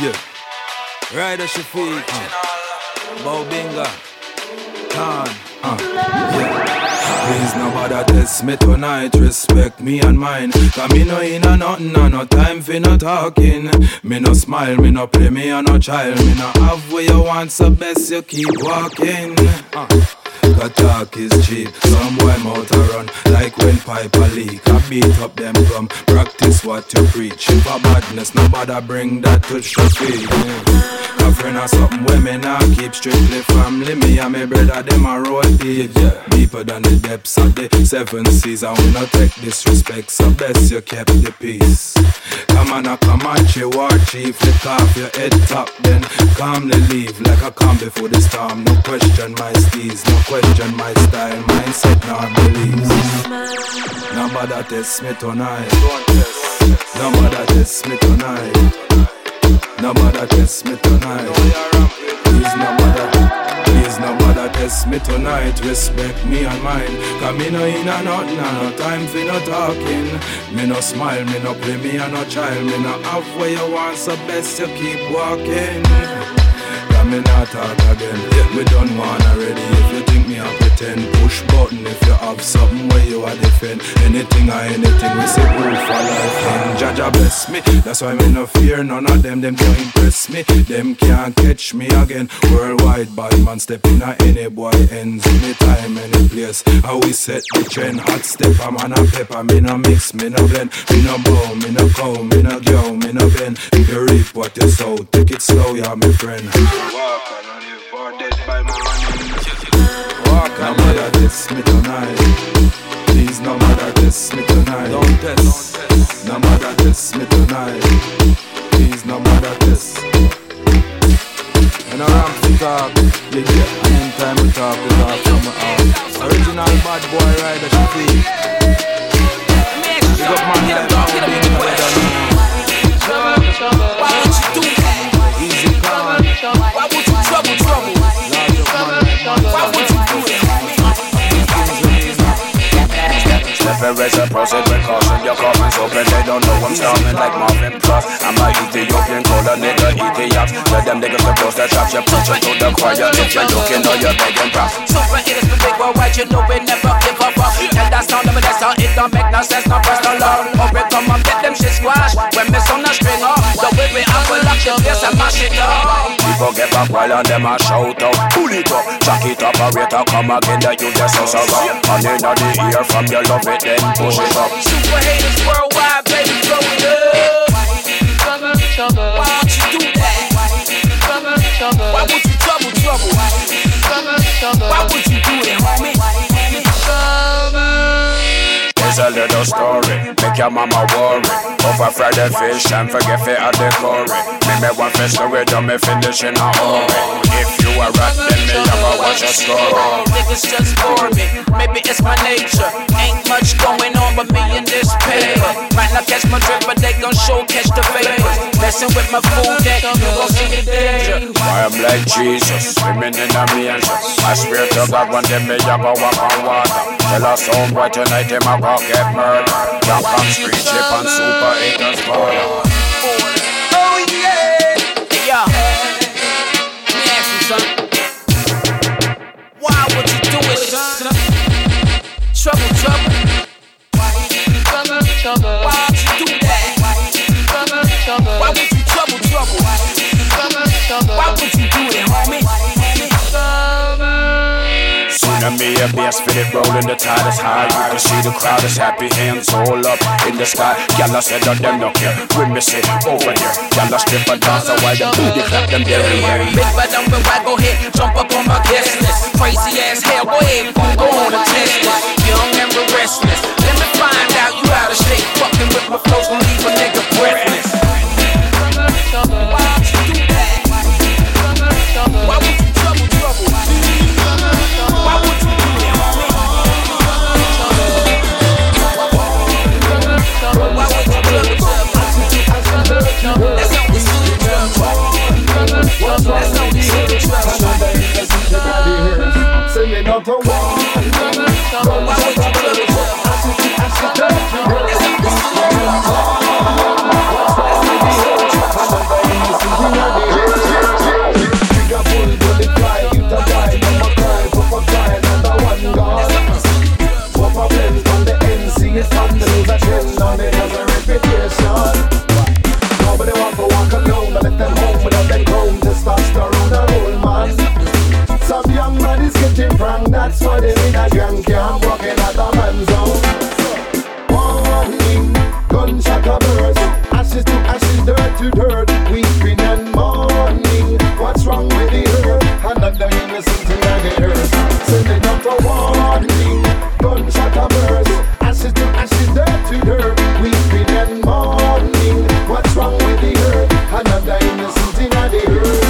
Yeah. Rider Shafiq. Bowbinga Tan. Yeah. Please nobody test me tonight, respect me and mine. Cause me no in a nothing, no time for no talking. Me no smile, me no play, me a no child. Me no have what you want, so best you keep walking. Cause talk is cheap, some boy mouth a run. Like when piper leak, I beat up them drum. Practice what you preach, if a badness, nobody bring that touch to feet. A friend or something where me now keep strictly family. Me and my brother, them a roll deep, yeah. Deeper than the depths of the seven seas. And we no take disrespect, so best you kept the peace. Come on, I come at you, war chief. Flick off your head top, then calmly leave. Like I come before the storm. No question my steez, no question my style. Mindset not beliefs. Nobody test me tonight. Nobody test me tonight. Nobody test me tonight. Please nobody test me tonight. Respect me and mine. Cause me no in and out, no time for no talking. Me no smile, me no play, me and no child. Me no have what you want, so best you keep walking. Cause me not talk again, me done one already. If you think me I pretend, push button if you have something where you are defend. Anything or anything, we say proof for life. Jaja bless me, that's why me no fear none of them. Them can't impress me, them can't catch me again. Worldwide bad man stepping at any boy ends. Any time, any place, how we set the trend. Hot step, I'm on a pepper, me no mix, me no blend. Me no bow, me no cow, me no girl, me no bend. If you reap what you sow, take it slow, yeah, my friend. Walk and I live for death by my money. Walk and no matter this, me tonight. Please no matter this, me tonight. Don't test. No matter this, me tonight. Please, no matter this. And I ramp to talk, yeah, yeah. And in time we talk, we talk from my house. Original bad boy rider, Shafiq. Big up man, them talking big weather. Why would you do that? Easy calm. Why would you trouble? Large up man. Why would you do that? Never is a process with caution. Your coffins open, they don't know I'm starving like Marvin Prost. I'm a Ethiopian, call a nigga Ethiops. Let them niggas across the chops. You're preaching to the choir if you're looking or you're begging props. Super it is the big worldwide, you know we never give a fuck. Tell that sound of that sound, it don't make no sense, no press no love. Or we come and get them shit squash. When miss on the string off, the way we have will lock your ears and mash it up. People get back while on them a shout out. Pull it up, chuck it up, operator, come again, that you just so around. And in the ear from your love it. Then push it up. Super haters worldwide, baby, blow it up. Why would you do that? Why would you trouble? Why would you do it, homie? There's a little story, make your mama worry. Over fried the fish and forget it at the curry. Make me one fish so we don't me finish in a hurry. If you a rat, then me never watch a story. Niggas just bore me, maybe it's my nature. Ain't much going on but me and this paper. Might not catch my drip, but they gon' show catch the vapors. Messing with my food deck, you gon' see the danger. Why I'm like Jesus, swimming in a manger. I swear to God one day me have a walk on water. Tell us home boy tonight him a go get murdered. Down on street chip and super haters border. Oh yeah, hey, yo. Let me ask you something. Why would you do it, son? Trouble. Why would you do that? Why would you trouble? Why would you do it, homie? Soon I may have been spitting, rolling the tide is high. You can see the crowd is happy, hands all up in the sky. Y'all are said on them, no care. We miss it over here. Y'all are strip and dance while the booty clap them there. Big bad number, why go ahead, jump up on my guest list. Crazy ass hell, go ahead, go on and test this. Young and restless, let me find out you out of shape. Fucking with my flows, gon' leave a nigga breathless. Why would you do that? Why would you trouble? Why would you do that, homie? Why would you trouble? That's how we see the trouble. That's how we see the trouble. Singing out to war. Why would you trouble? Why would you trouble? to dirt, weeping and mourning. What's wrong with the earth? Another innocent thing I get hurt. Sending out a warning, gunshot a burst. Ashes to ashes, dirt to dirt, weeping and mourning. What's wrong with the earth? Another innocent thing I get hurt.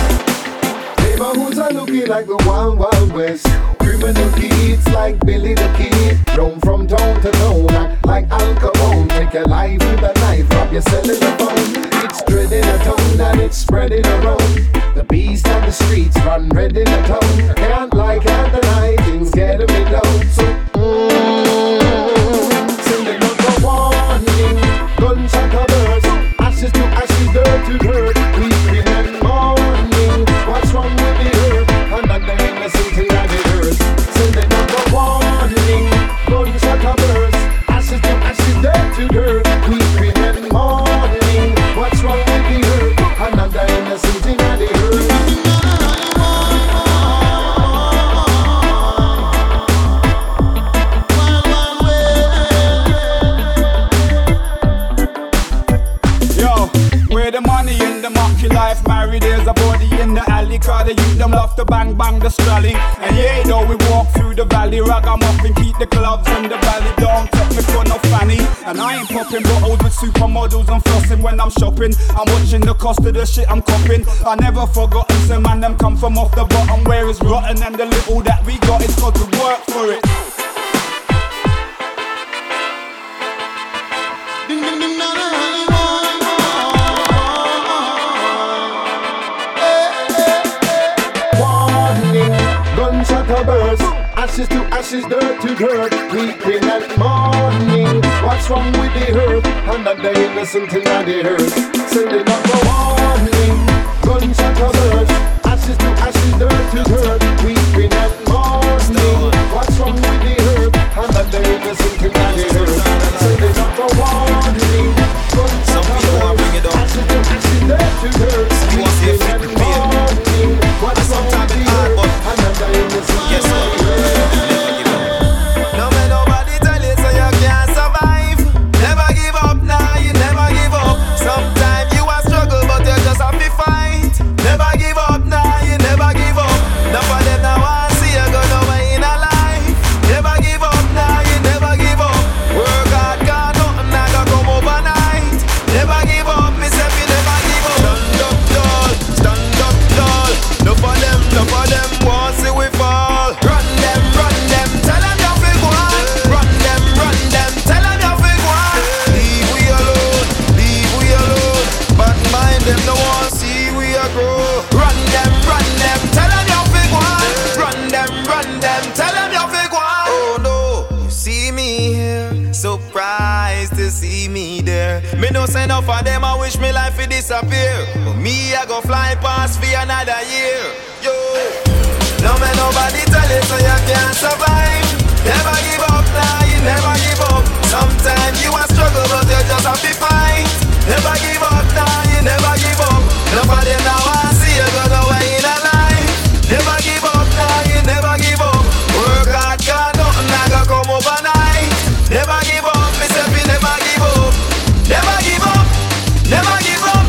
Neighborhoods are looking like the Wild Wild West. Criminal kids like Billy the Kid, roam from town to town, act like Al Capone. Take your life with a knife, rob your cell in the phone. It's dreading a tone and it's spreading around. The beast on the streets run red in the town. Can't lie, can't deny, things get a bit loud. So, sending out a warning, gunshot a burst. Ashes to ashes, dirt to dirt, weeping and mourning. What's wrong with the earth? And not the innocent thing that it hurts. Sending out a warning, gunshot a burst. Ashes to ashes, dirt to dirt, weeping and mourning. What's wrong with the earth? And not the innocent thing that it hurts. Life, married, there's a body in the alley. Cause the youth them love to bang, bang the strally. And yeah, though we walk through the valley, ragamuffin keep the clubs in the valley. Don't take me for no fanny. And I ain't popping bottles with supermodels and flossing when I'm shopping. I'm watching the cost of the shit I'm copping. I never forgotten, so man them come from off the bottom where it's rotten. And the little that we got is cause we work for it. Ding, ding, ding, na, na. Burst. Ashes to ashes, dirt to dirt, weeping and mourning. What's wrong with the earth? And that the innocent thing that it hurts. Sending out a warning, gunshot a burst. Ashes to ashes, dirt to dirt, weeping and mourning. What's wrong with the earth? And that the innocent thing that it hurts. Sending out a warning, gunshot a burst. Ashes to ashes, dirt to dirt, weeping and mourning. What's wrong with the earth? Yes, sir. Don't let nobody tell you so you can't survive. Never give up, nah, you never give up. Sometimes you are struggle, but you just have to fight. Never give up, nah, you never give up. Never let no one see you go nowhere in a life. Never give up, nah, you never give up. Work hard, got nothing, nah, gonna come overnight. Never give up, me say me never give up. Stand up, doll. No for them, no for them. Me no say no for them, I wish me life would disappear. But me, I go fly past for another year. Yo, no man, nobody tell you so you can't survive. Never give up, nah, you never give up. Sometimes you are struggle, but you just have to fight. Never give up, nah, you never give up. Nobody now I see you go nowhere in a life. Never give up, nah, you never give up. Work hard, got nothing, I go come overnight. Never give up, myself, you never give up. Never give up, never give up,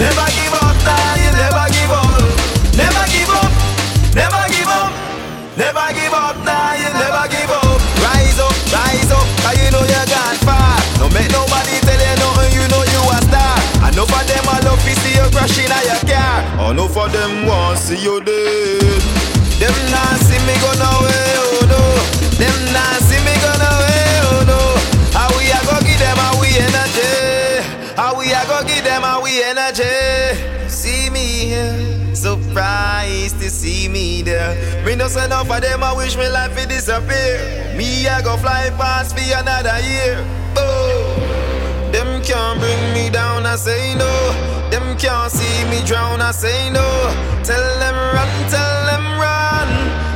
never give up, nah, you never give up. Never give up, never give up, never give up, nah, you never give up. Rise up, cause you know you gone far. Don't make nobody tell you nothing, you know you a star. I know for them I love to see you crashing out your car. I know for them won't see you dead. Them not see me go nowhere, oh no. Them not see me go nowhere, oh no. How we a go give them a we energy? How we a go give them a we energy? See me here, surprised to see me there. Me no say no for them, I wish me life would disappear. Me I go fly past for another year. Oh, them can't bring me down, I say no. Them can't see me drown, I say no. Tell them run, tell them run.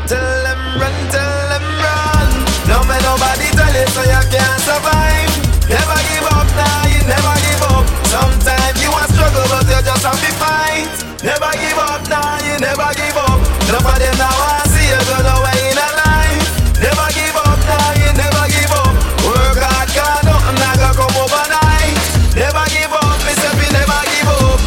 Tell them run, tell them run. No man, nobody tell you so you can't survive. Never give up, nah, you never give up. Sometimes you are struggle, but you just have to fight. Never give up, nah, you never give up. Enough of them now I see you go nowhere in a life. Never give up, nah, you never give up. Work hard, got nothing, I go come overnight. Never give up, myself, you never give up.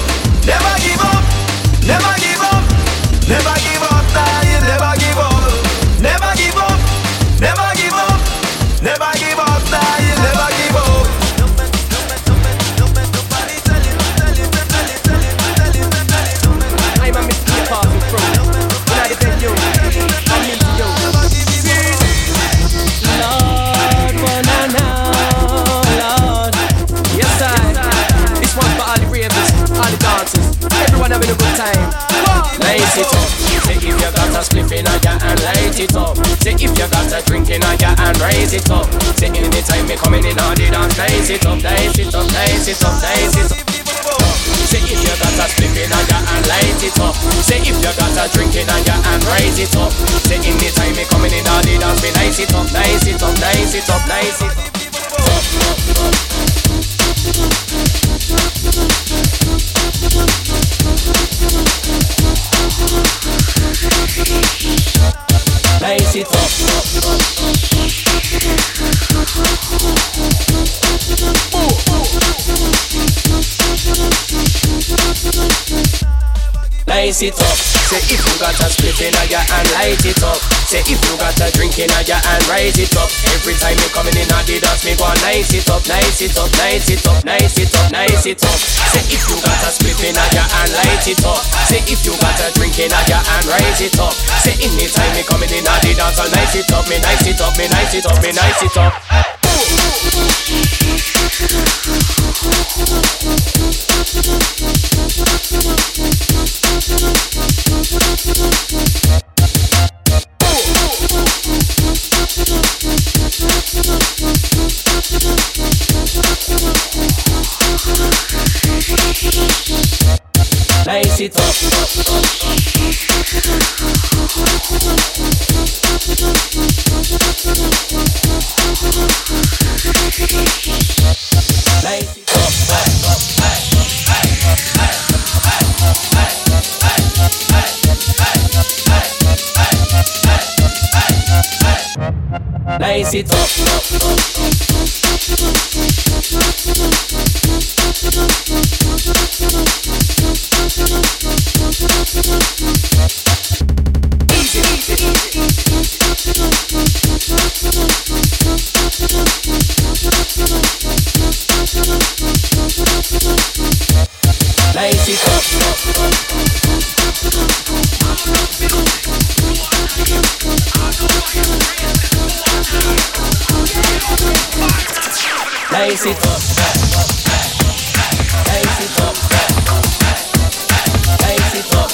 light it up. Say if you got a spliff in a jar and light it up. Say if you got a drink in a jar and raise it up. Say anytime me coming in on it and dice it up, dice it up, dice it up, dice it up. Say if you got a spliff in a jar and light it up. Say if you got a drink in a jar and raise it up. Say anytime me coming in on it and dice it up, dice it up, dice it up, dice it up. Dice it up. Dice it up. Say if you got a spliff in a ya and light it up. Say if you got a drink in a ya and rise it up. Every time you coming in a the dance, me go and nice it up, nice it up, nice it up, nice it up, nice it up. Say if you got a spliff in a ya and light it up. Say if you got a drink in a ya and rise it up. Say anytime me coming in a the dance, I'll nice it up, me nice it up, me nice it up, me nice it up. Nice it up. Nice it up. Nice it up. Easy, easy, easy. Nice it up. Dice it up, dice it up, dice it up, dice it up.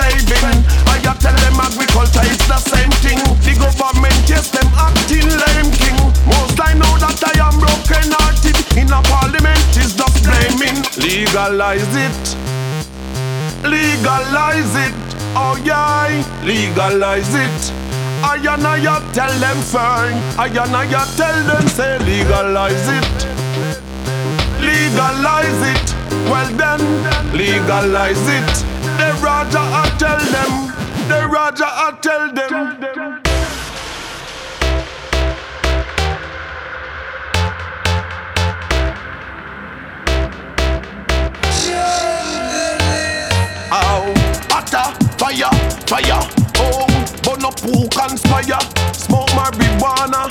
saving. I tell them agriculture is the same thing. The government, yes, them acting lame king. Most I know that I am broken hearted. In a parliament is just blaming. Legalize it. Legalize it. Oh yeah, legalize it. I and I tell them fine. I and I tell them say legalize it. Legalize it. Well then, legalize it. The Raja I tell them. The Raja I tell them. Ow, butter, fire, fire. Oh, burn up who conspire. Smoke marijuana.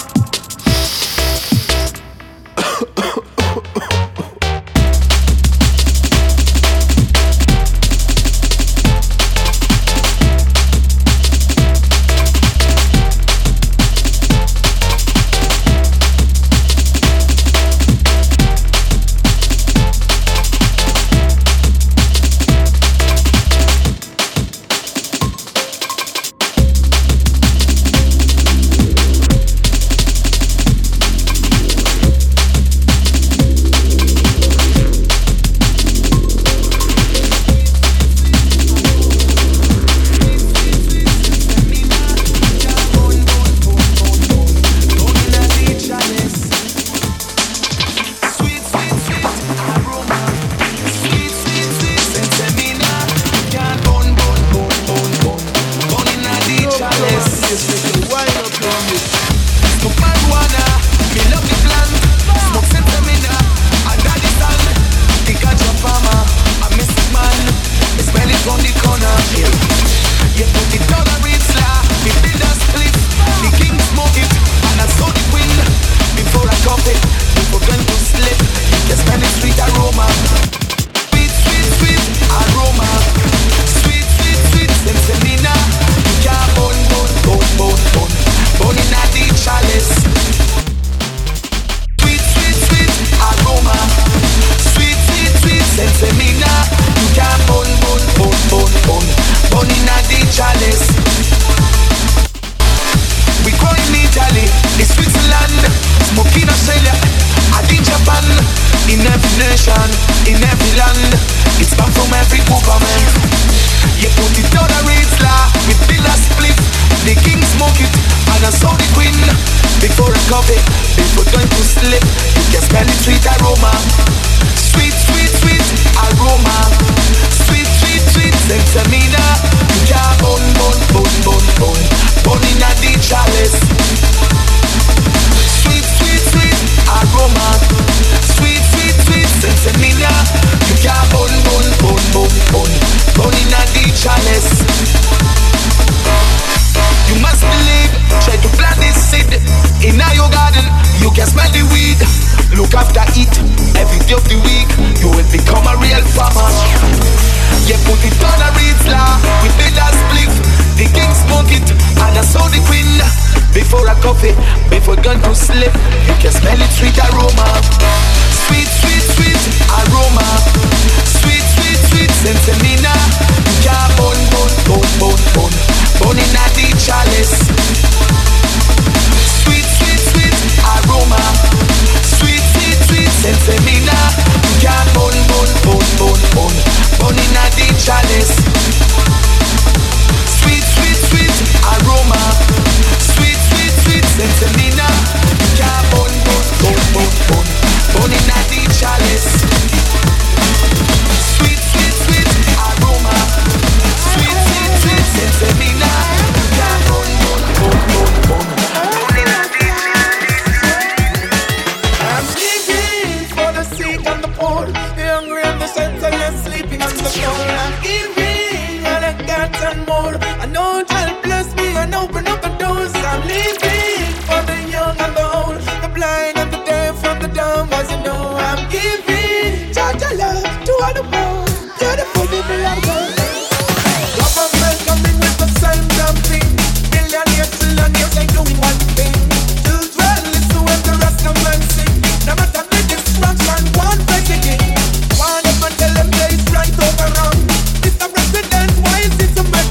One up and tell them that it's right over wrong. It's the president, why is it so bad?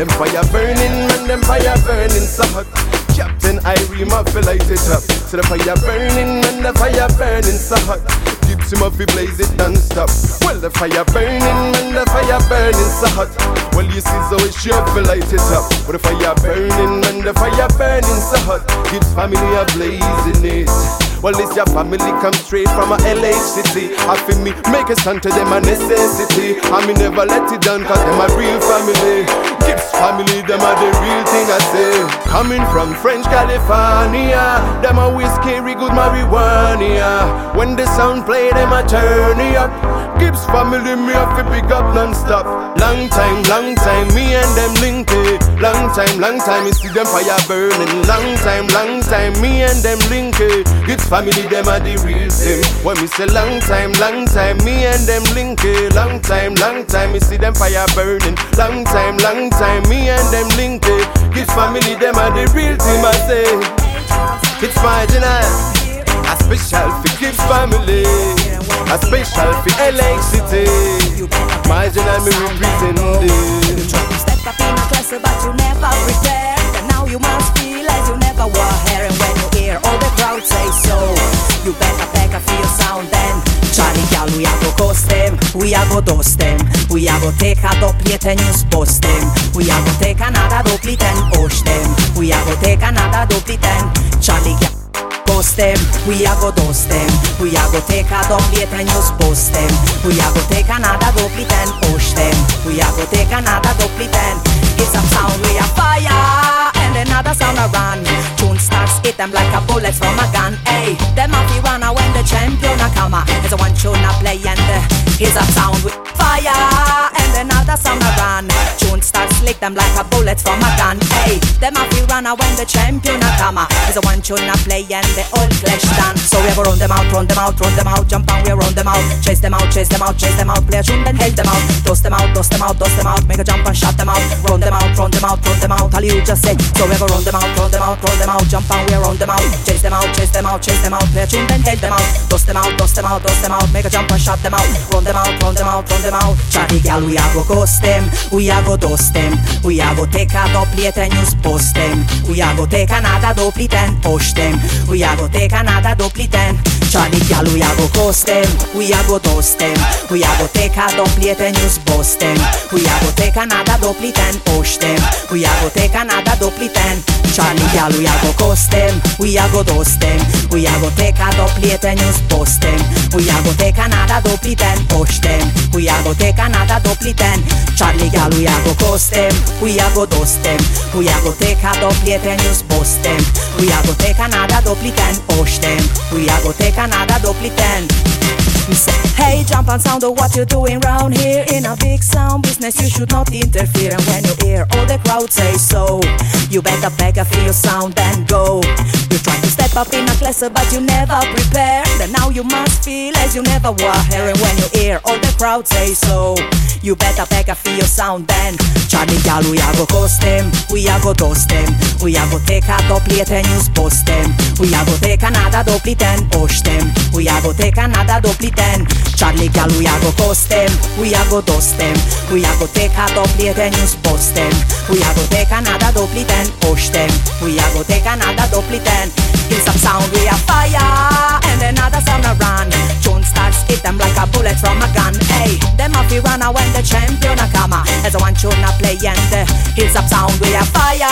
Them fire burning, man, them fire burning so hot. Captain Irene, I feel light it up. So the fire burning, man, the fire burning so hot. Gibbs him up, he blaze it non-stop. Well, the fire burning, man, the fire burning so hot. Well, you see, so it's sure feel light it up. But the fire burning, man, the fire burning so hot. Gibbs family are blazing it. Well, it's your family come straight from a LA city. I feel me, make a stand to them a necessity. I me never let it down, cause them a real family. Gibbs family, them are the real thing I say. Coming from French California, them a whiskey, good marijuana. When the sound play, them a turn it up. Gibbs family, me have to pick up non-stop. Long time, me and them linked it. Long time, you see them fire burning. Long time, me and them linked it. Gibbs family, them are the real thing. When we say long time, me and them link it. Long time, you see them fire burning. Long time, me and them link it. Gibbs family, them are the real thing, I say. It's marginal, a special for Gibbs family, a special for LA City. Marginal, me representing it. You try to step up in a class, but you never prepared. And now you must feel as you never were here. And when you hear all the crowd say so, you better back up for your sound then. Čarija, luja go kostem, uja go dostem, uja go teka do pljetenju s postem, uja go teka nada do pliten oštem, uja go teka nada do pliten, čarija postem, uja go dostem, uja go teka do pljetenju s postem, uja go teka nada do pliten oštem, uja go teka nada do pliten, it's a sound we are fire. Another sound a run. Tune starts hit them like a bullet from a gun. Ayy, them up be runner when the champion a come. It's a one tune a play and it's a sound with fire. And another sound a run. Tune starts lick them like a bullet from a gun. Ayy, them up be runner when the champion a come. It's a one tune a play and they all clash done. So we go run them out, run them out, run them out. Jump on, we run them out. Chase them out, chase them out, chase them out. Play a tune then held them out. Toss them out, toss them out, toss them out. Make a jump and shut them out. Run them out, run them out, run them out. All you just said. So we go round them out, round them out, round them out. Jump and we round them out. Chase them out, chase them out, chase them out. Play a tune then held them out. Dust them out, dust them out, dust them out. Make a jump and shut them out. Round them out, round them out, round them out. Chari gal, we a go ghost them, we a go dust them, we a go take a dopli ten use post them, we a go take another dopli ten post them, we a go take another dopli ten. Chari gal, we a go ghost them, we a go dust them, we a go take a dopli ten use post them, we a go take another dopli ten post them, we a go take another dopli. Charlie gal, we a go costem, we a go dostem, we a go teka do plieten us postem, we a go teka nada do pliten postem, we a go teka nada do pliten. Charlie gal, we a go costem, we a go dostem, we a go teka do plieten us postem, we a go teka nada do pliten postem, we a go teka nada do pliten. Hey, jump and sound, oh, what you doing round here? In a big sound business, you should not interfere. And when you hear all the crowd say so, you better back up for your sound and go. You try to step up in a class, but you never prepare. Then now you must feel as you never were here. And when you hear all the crowd say so, you better back up for your sound then. Charlie gal, we a go costem, we a go dostem, we a go teka dopli ten us postem, we a go teka nada dopli ten postem, we a go teka nada dopli ten. Charlie gal, we a go costem, we a go dostem, we a go teka dopli ten us postem, we a go teka nada dopli ten postem, we a go teka nada dopli ten. It's a sound we a fire, and another sound a run. Tune starts hit them like a bullet from a gun. Hey, them a fi runner when the champion a come. As a one tune a play and it's a sound we a fire,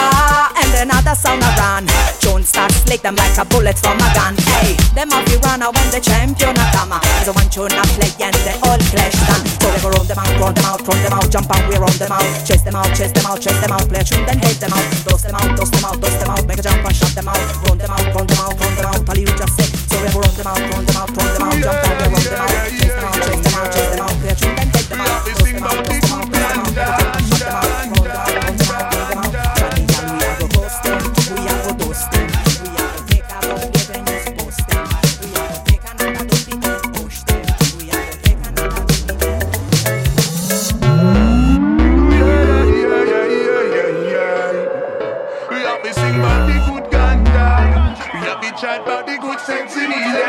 and another sound a run. Tune starts lick them like a bullet from a gun. Hey, them a fi runner when the champion a come. As a one tune a play and they all clash done. So we go round them out, round them out, round them out. Jump and we round them out. Chase them out, chase them out, chase them out. Play a tune then hate them out. Toss them out, toss them out, toss them out. Make a jump and shut them out. Round them out, round them out, round them out. All you just said. So we go round them out, round them out, round them out. Jump and we round them out. Chase them out, chase them out, chase them out. Play a tune then hate them out. Toss them out, toss them out, toss them out. Shut them out, round them out, round them out, round them out. Charlie gal, we a go ghost them, we a go ghost them, we a go take a look at them, you post them, we a go take another look. Chat about the good sensimilla.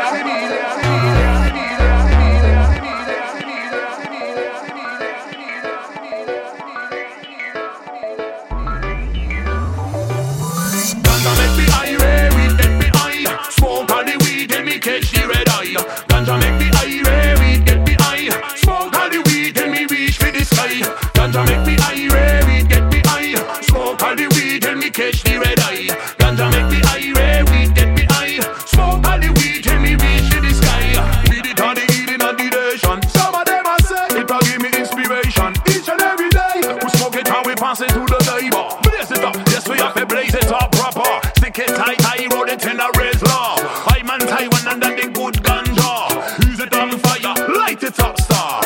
night to top star.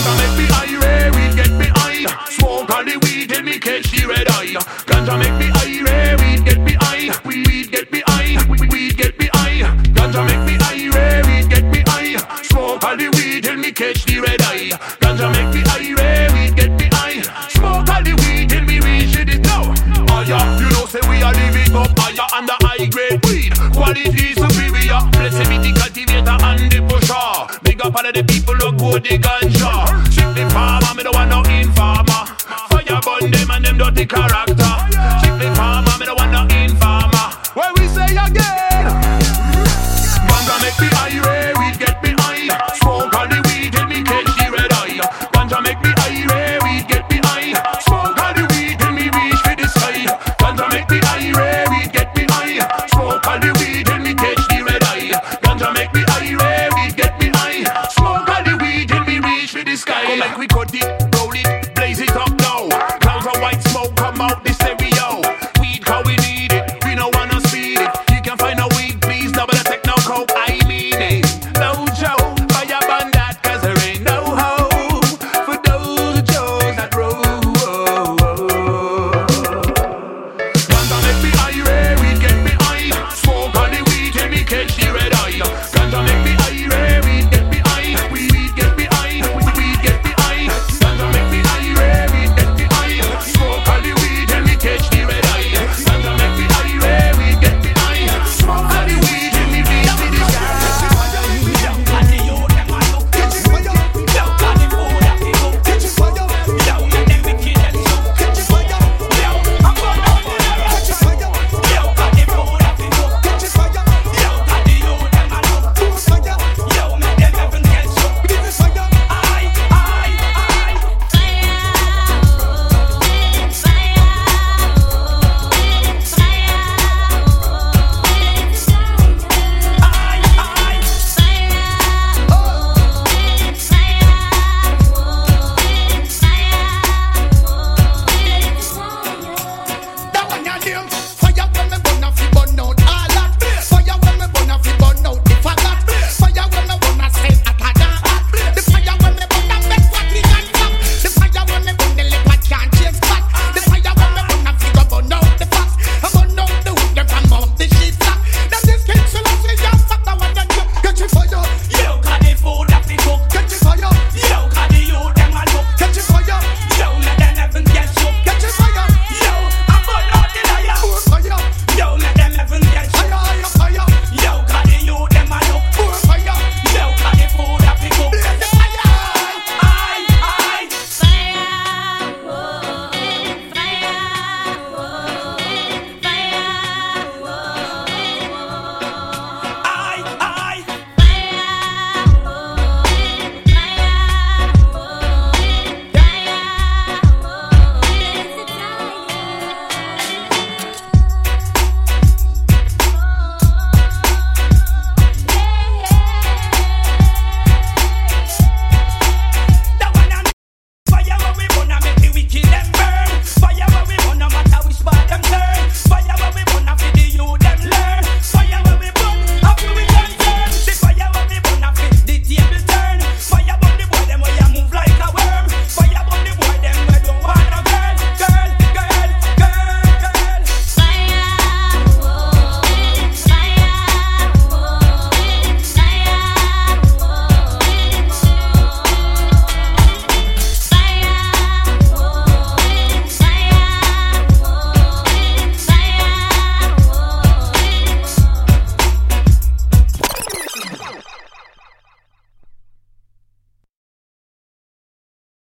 Ganja make me eye ray, weed get me eye. Smoke on the weed till me catch the red eye. Ganja make me eye ray, weed get me eye. Weed get me eye, weed get me eye. Ganja make me eye ray, weed get me eye. Smoke on the weed till me catch the red eye. Ganja make me eye ray, weed get me eye. Smoke on the weed till me reach it now. Oh yeah, you know say we are living up higher and the high grade weed. Quality superior, blessed with the cultivator and the pusher. Big up all of the people who grow the ganja. Ship the farmer, me don't want no informer. Fire burn them and them dirty car.